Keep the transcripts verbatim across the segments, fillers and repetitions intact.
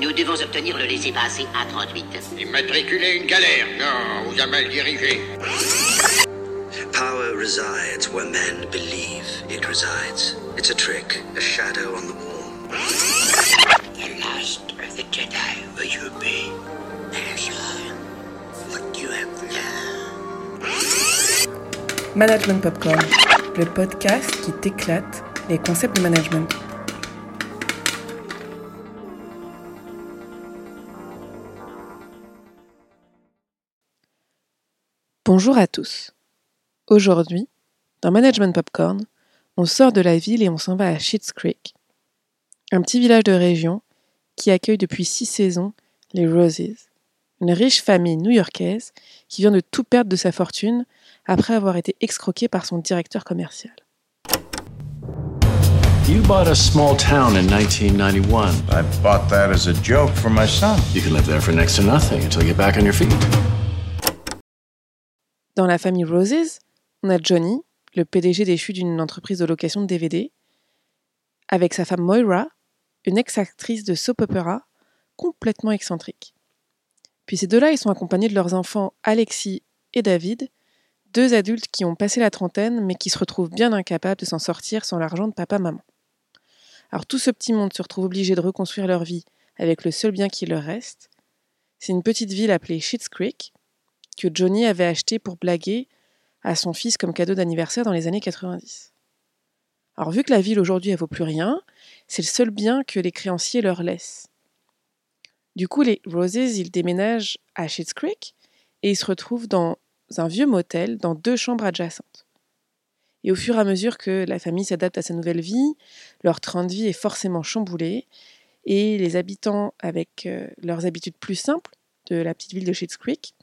Nous devons obtenir le laissez-passer A trente-huit. Immatriculer une galère. Non, on vous a mal dirigé. Power resides where men believe it resides. It's a trick, a shadow on the wall. The last of the Jedi will you be? Measure what you have learned. Management Popcorn, le podcast qui t'éclate les concepts de management. Bonjour à tous. Aujourd'hui, dans Management Popcorn, on sort de la ville et on s'en va à Schitt's Creek, un petit village de région qui accueille depuis six saisons les Roses, une riche famille new-yorkaise qui vient de tout perdre de sa fortune après avoir été escroquée par son directeur commercial. You bought a small town in nineteen ninety-one. I bought that as a joke for my son. You can live there for next to nothing until you get back on your feet. Dans la famille Roses, on a Johnny, le P D G déchu d'une entreprise de location de D V D, avec sa femme Moira, une ex-actrice de soap-opera complètement excentrique. Puis ces deux-là, ils sont accompagnés de leurs enfants Alexis et David, deux adultes qui ont passé la trentaine mais qui se retrouvent bien incapables de s'en sortir sans l'argent de papa-maman. Alors tout ce petit monde se retrouve obligé de reconstruire leur vie avec le seul bien qui leur reste. C'est une petite ville appelée Schitt's Creek, que Johnny avait acheté pour blaguer à son fils comme cadeau d'anniversaire dans les années quatre-vingt-dix. Alors vu que la ville aujourd'hui elle vaut plus rien, c'est le seul bien que les créanciers leur laissent. Du coup les Roses, ils déménagent à Schitt's Creek et ils se retrouvent dans un vieux motel dans deux chambres adjacentes. Et au fur et à mesure que la famille s'adapte à sa nouvelle vie, leur train de vie est forcément chamboulé et les habitants avec leurs habitudes plus simples de la petite ville de Schitt's Creek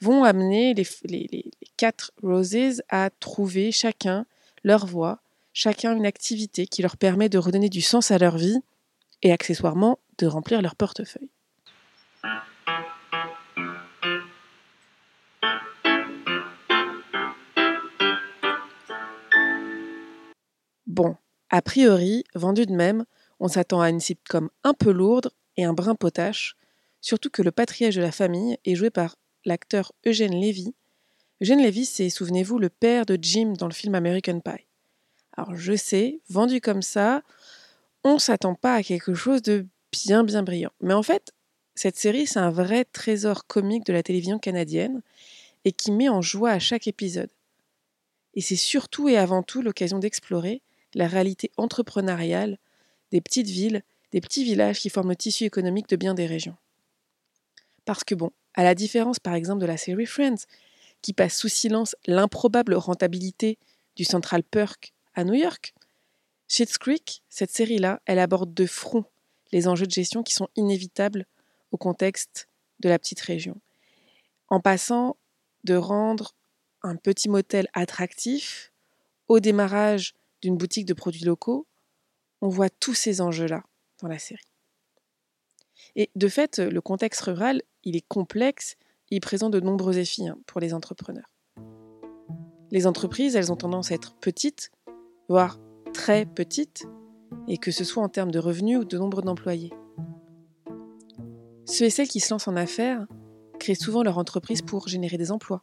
vont amener les, les, les quatre Roses à trouver chacun leur voie, chacun une activité qui leur permet de redonner du sens à leur vie et accessoirement de remplir leur portefeuille. Bon, a priori, vendu de même, on s'attend à une sitcom un peu lourde et un brin potache, surtout que le patriarche de la famille est joué par l'acteur Eugène Lévy. Eugène Lévy, c'est, souvenez-vous, le père de Jim dans le film American Pie. Alors je sais, vendu comme ça, on ne s'attend pas à quelque chose de bien bien brillant. Mais en fait, cette série, c'est un vrai trésor comique de la télévision canadienne et qui met en joie à chaque épisode. Et c'est surtout et avant tout l'occasion d'explorer la réalité entrepreneuriale des petites villes, des petits villages qui forment le tissu économique de bien des régions. Parce que bon, à la différence par exemple de la série Friends, qui passe sous silence l'improbable rentabilité du Central Perk à New York, Schitt's Creek, cette série-là, elle aborde de front les enjeux de gestion qui sont inévitables au contexte de la petite région. En passant de rendre un petit motel attractif au démarrage d'une boutique de produits locaux, on voit tous ces enjeux-là dans la série. Et de fait, le contexte rural, il est complexe et il présente de nombreux défis pour les entrepreneurs. Les entreprises, elles ont tendance à être petites, voire très petites, et que ce soit en termes de revenus ou de nombre d'employés. Ceux et celles qui se lancent en affaires créent souvent leur entreprise pour générer des emplois,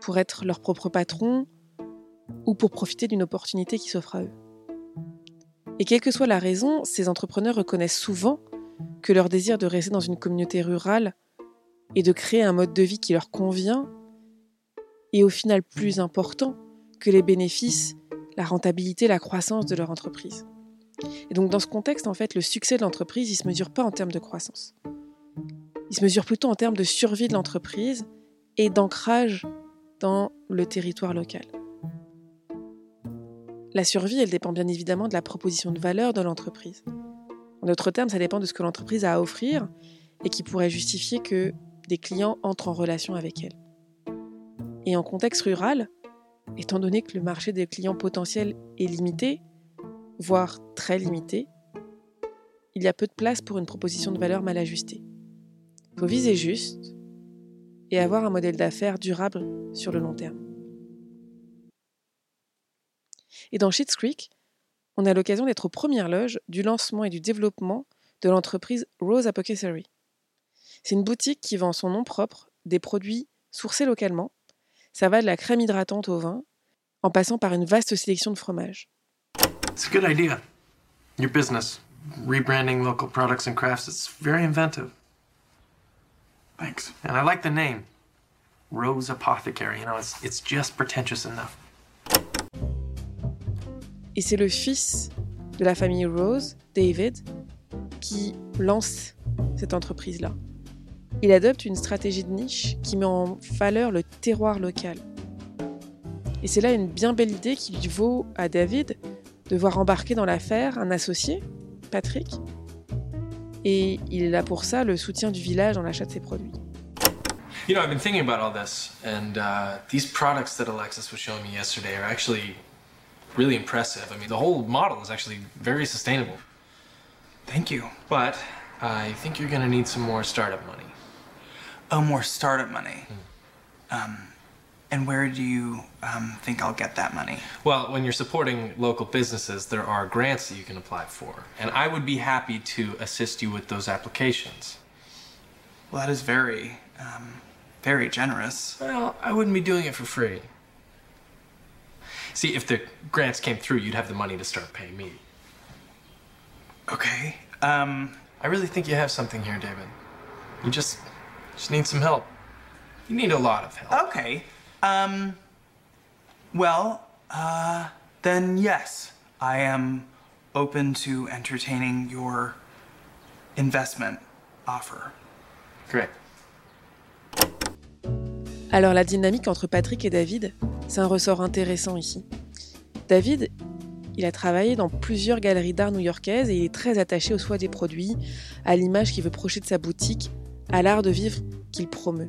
pour être leur propre patron ou pour profiter d'une opportunité qui s'offre à eux. Et quelle que soit la raison, ces entrepreneurs reconnaissent souvent que leur désir de rester dans une communauté rurale et de créer un mode de vie qui leur convient est au final plus important que les bénéfices, la rentabilité, la croissance de leur entreprise. Et donc dans ce contexte, en fait, le succès de l'entreprise, il ne se mesure pas en termes de croissance. Il se mesure plutôt en termes de survie de l'entreprise et d'ancrage dans le territoire local. La survie, elle dépend bien évidemment de la proposition de valeur de l'entreprise. En d'autres termes, ça dépend de ce que l'entreprise a à offrir et qui pourrait justifier que des clients entrent en relation avec elle. Et en contexte rural, étant donné que le marché des clients potentiels est limité, voire très limité, il y a peu de place pour une proposition de valeur mal ajustée. Il faut viser juste et avoir un modèle d'affaires durable sur le long terme. Et dans Schitt's Creek, on a l'occasion d'être aux premières loges du lancement et du développement de l'entreprise Rose Apothecary. C'est une boutique qui vend son nom propre, des produits sourcés localement. Ça va de la crème hydratante au vin, en passant par une vaste sélection de fromages. It's a good idea. Your business, rebranding local products and crafts, it's very inventive. Thanks. And I like the name, Rose Apothecary. You know, it's it's just pretentious enough. Et c'est le fils de la famille Rose, David, qui lance cette entreprise-là. Il adopte une stratégie de niche qui met en valeur le terroir local. Et c'est là une bien belle idée qui lui vaut à David de voir embarquer dans l'affaire un associé, Patrick, et il a pour ça le soutien du village dans l'achat de ses produits. You know, I've been thinking about all this, and uh, these products that Alexis was showing me yesterday are actually really impressive. I mean, the whole model is actually very sustainable. Thank you. But I think you're going to need some more startup money. Oh, more startup money. Mm. Um, and where do you um, think I'll get that money? Well, when you're supporting local businesses, there are grants that you can apply for. And I would be happy to assist you with those applications. Well, that is very, um, very generous. Well, I wouldn't be doing it for free. See, if the grants came through, you'd have the money to start paying me. Okay, um... I really think you have something here, David. You just, just need some help. You need a lot of help. Okay, um... Well, uh... then yes, I am open to entertaining your investment offer. Correct. Alors, la dynamique entre Patrick et David, c'est un ressort intéressant ici. David, il a travaillé dans plusieurs galeries d'art new-yorkaises et il est très attaché au soin des produits, à l'image qu'il veut projeter de sa boutique, à l'art de vivre qu'il promeut.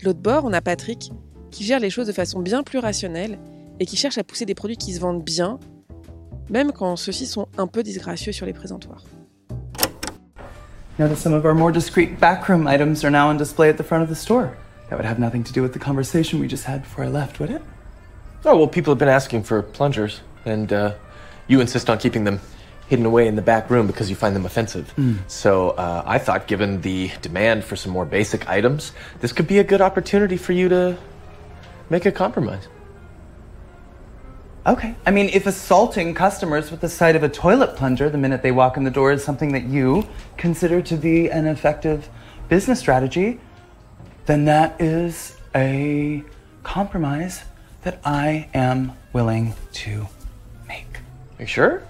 De l'autre bord, on a Patrick qui gère les choses de façon bien plus rationnelle et qui cherche à pousser des produits qui se vendent bien, même quand ceux-ci sont un peu disgracieux sur les présentoirs. Notice some of our more discreet backroom items are now on display at the front of the store. That would have nothing to do with the conversation we just had before I left, would it? Oh, well, people have been asking for plungers, and uh, you insist on keeping them hidden away in the back room because you find them offensive. Mm. So uh, I thought, given the demand for some more basic items, this could be a good opportunity for you to make a compromise. Okay. I mean, if assaulting customers with the sight of a toilet plunger the minute they walk in the door is something that you consider to be an effective business strategy, then that is a compromise that I am willing to make. Are you sure?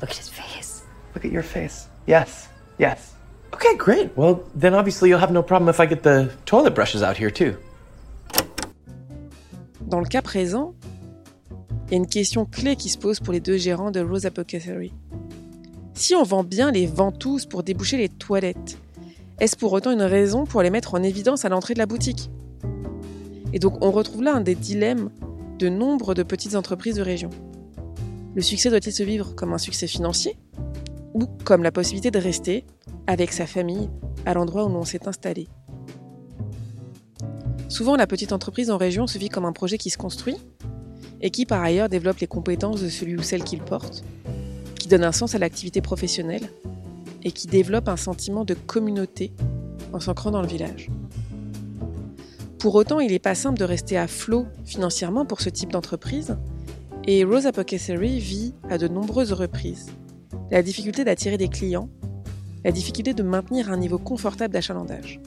Look at his face. Look at your face. Yes, yes. Okay, great. Well, then obviously you'll have no problem if I get the toilet brushes out here too. Dans le cas présent, il y a une question clé qui se pose pour les deux gérants de Rose Apothecary. Si on vend bien les ventouses pour déboucher les toilettes, est-ce pour autant une raison pour les mettre en évidence à l'entrée de la boutique ? Et donc on retrouve là un des dilemmes de nombre de petites entreprises de région. Le succès doit-il se vivre comme un succès financier ou comme la possibilité de rester avec sa famille à l'endroit où l'on s'est installé ? Souvent, la petite entreprise en région se vit comme un projet qui se construit et qui par ailleurs développe les compétences de celui ou celle qui le porte, qui donne un sens à l'activité professionnelle, et qui développe un sentiment de communauté en s'ancrant dans le village. Pour autant, il n'est pas simple de rester à flot financièrement pour ce type d'entreprise, et Rose Apothecary vit à de nombreuses reprises la difficulté d'attirer des clients, la difficulté de maintenir un niveau confortable d'achalandage.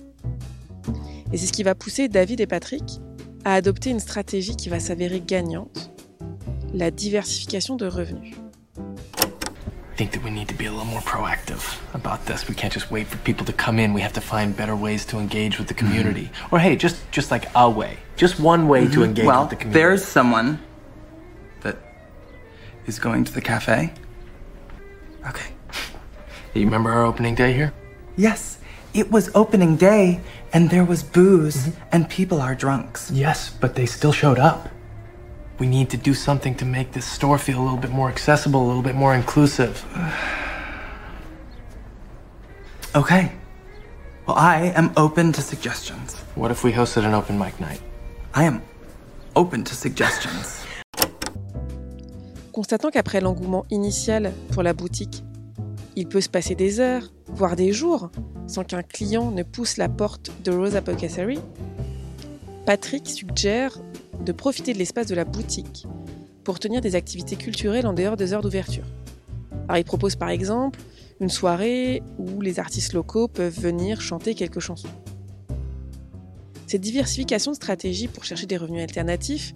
Et c'est ce qui va pousser David et Patrick à adopter une stratégie qui va s'avérer gagnante, la diversification de revenus. I think that we need to be a little more proactive about this. We can't just wait for people to come in. We have to find better ways to engage with the community. Mm-hmm. Or hey, just just like a way. Just one way mm-hmm. to engage well, with the community. Well, there's someone that is going to the cafe. Okay. You remember our opening day here? Yes, it was opening day and there was booze mm-hmm. and people are drunks. Yes, but they still showed up. We need to do something to make this store feel a little bit more accessible, a little bit more inclusive. Okay. Well, I am open to suggestions. What if we hosted an open mic night? I am open to suggestions. Constatant qu'après l'engouement initial pour la boutique, Il peut se passer des heures, voire des jours, sans qu'un client ne pousse la porte de Rose Apothecary. Patrick suggère de profiter de l'espace de la boutique pour tenir des activités culturelles en dehors des heures d'ouverture. Alors il propose par exemple une soirée où les artistes locaux peuvent venir chanter quelques chansons. Cette diversification de stratégie pour chercher des revenus alternatifs,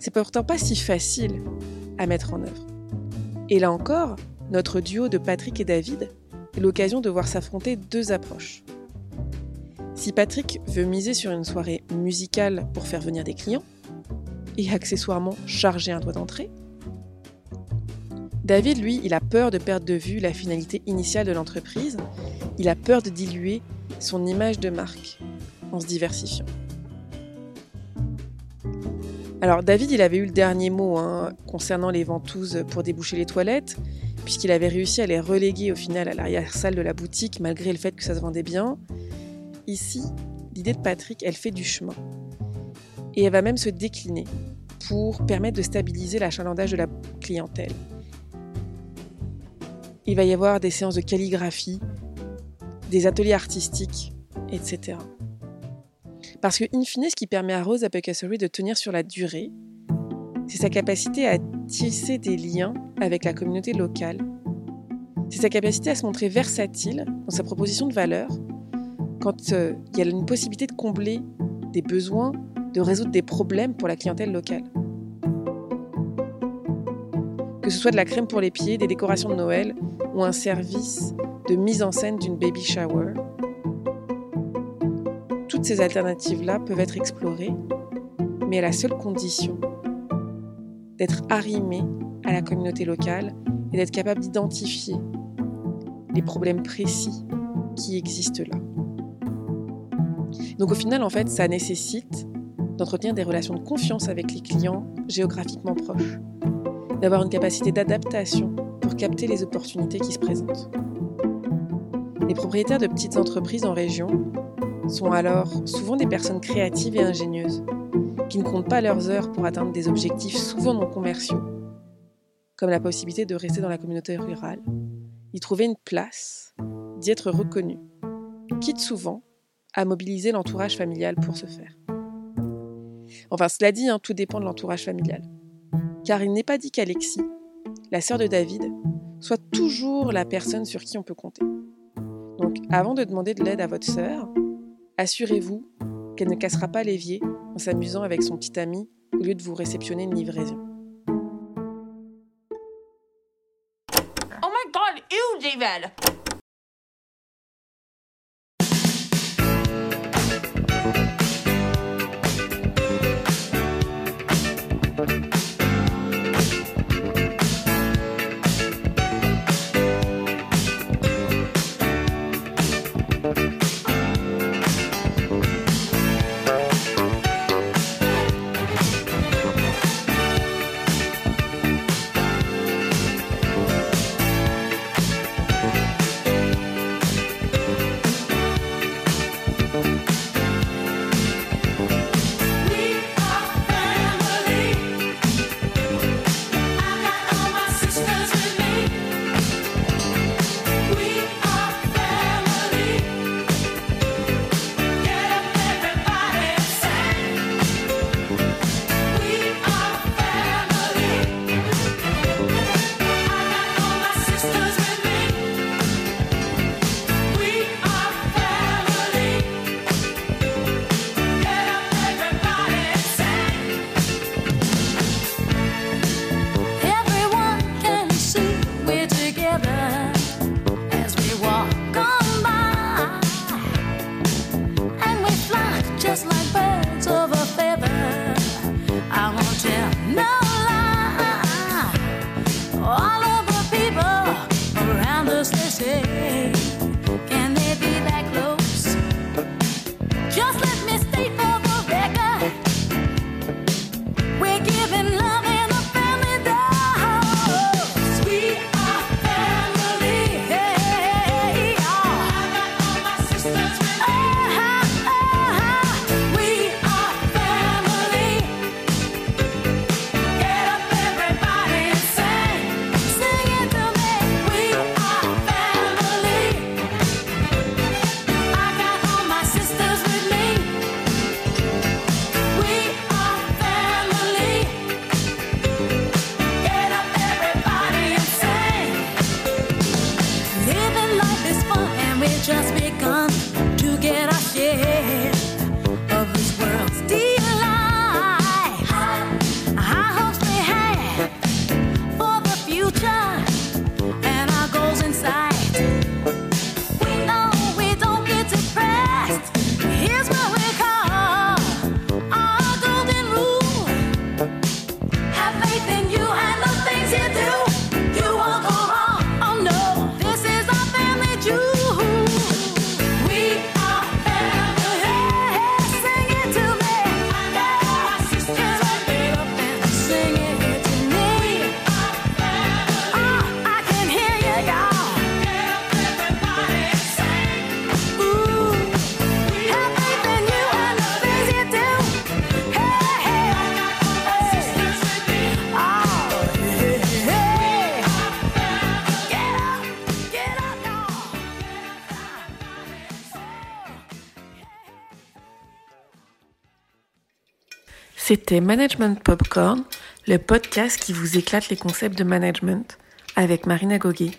c'est pourtant pas si facile à mettre en œuvre. Et là encore, notre duo de Patrick et David est l'occasion de voir s'affronter deux approches. Si Patrick veut miser sur une soirée musicale pour faire venir des clients, et accessoirement charger un droit d'entrée, David, lui, il a peur de perdre de vue la finalité initiale de l'entreprise, il a peur de diluer son image de marque en se diversifiant. Alors David, il avait eu le dernier mot hein, concernant les ventouses pour déboucher les toilettes, puisqu'il avait réussi à les reléguer au final à l'arrière-salle de la boutique, malgré le fait que ça se vendait bien. Ici, l'idée de Patrick, elle fait du chemin. Et elle va même se décliner pour permettre de stabiliser l'achalandage de la clientèle. Il va y avoir des séances de calligraphie, des ateliers artistiques, et cetera. Parce que, in fine, ce qui permet à Rose Apothecary de tenir sur la durée, c'est sa capacité à tisser des liens avec la communauté locale. C'est sa capacité à se montrer versatile dans sa proposition de valeur quand euh, il y a une possibilité de combler des besoins, de résoudre des problèmes pour la clientèle locale. Que ce soit de la crème pour les pieds, des décorations de Noël ou un service de mise en scène d'une baby shower. Toutes ces alternatives-là peuvent être explorées, mais à la seule condition d'être arrimées à la communauté locale et d'être capable d'identifier les problèmes précis qui existent là. Donc au final, en fait, ça nécessite d'entretenir des relations de confiance avec les clients géographiquement proches, d'avoir une capacité d'adaptation pour capter les opportunités qui se présentent. Les propriétaires de petites entreprises en région sont alors souvent des personnes créatives et ingénieuses, qui ne comptent pas leurs heures pour atteindre des objectifs souvent non commerciaux, comme la possibilité de rester dans la communauté rurale, y trouver une place, d'y être reconnus, quitte souvent à mobiliser l'entourage familial pour ce faire. Enfin, cela dit, hein, tout dépend de l'entourage familial. Car il n'est pas dit qu'Alexis, la sœur de David, soit toujours la personne sur qui on peut compter. Donc, avant de demander de l'aide à votre sœur, assurez-vous qu'elle ne cassera pas l'évier en s'amusant avec son petit ami au lieu de vous réceptionner une livraison. Oh my god, ew, David! C'était Management Popcorn, le podcast qui vous éclate les concepts de management, avec Marina Goguet.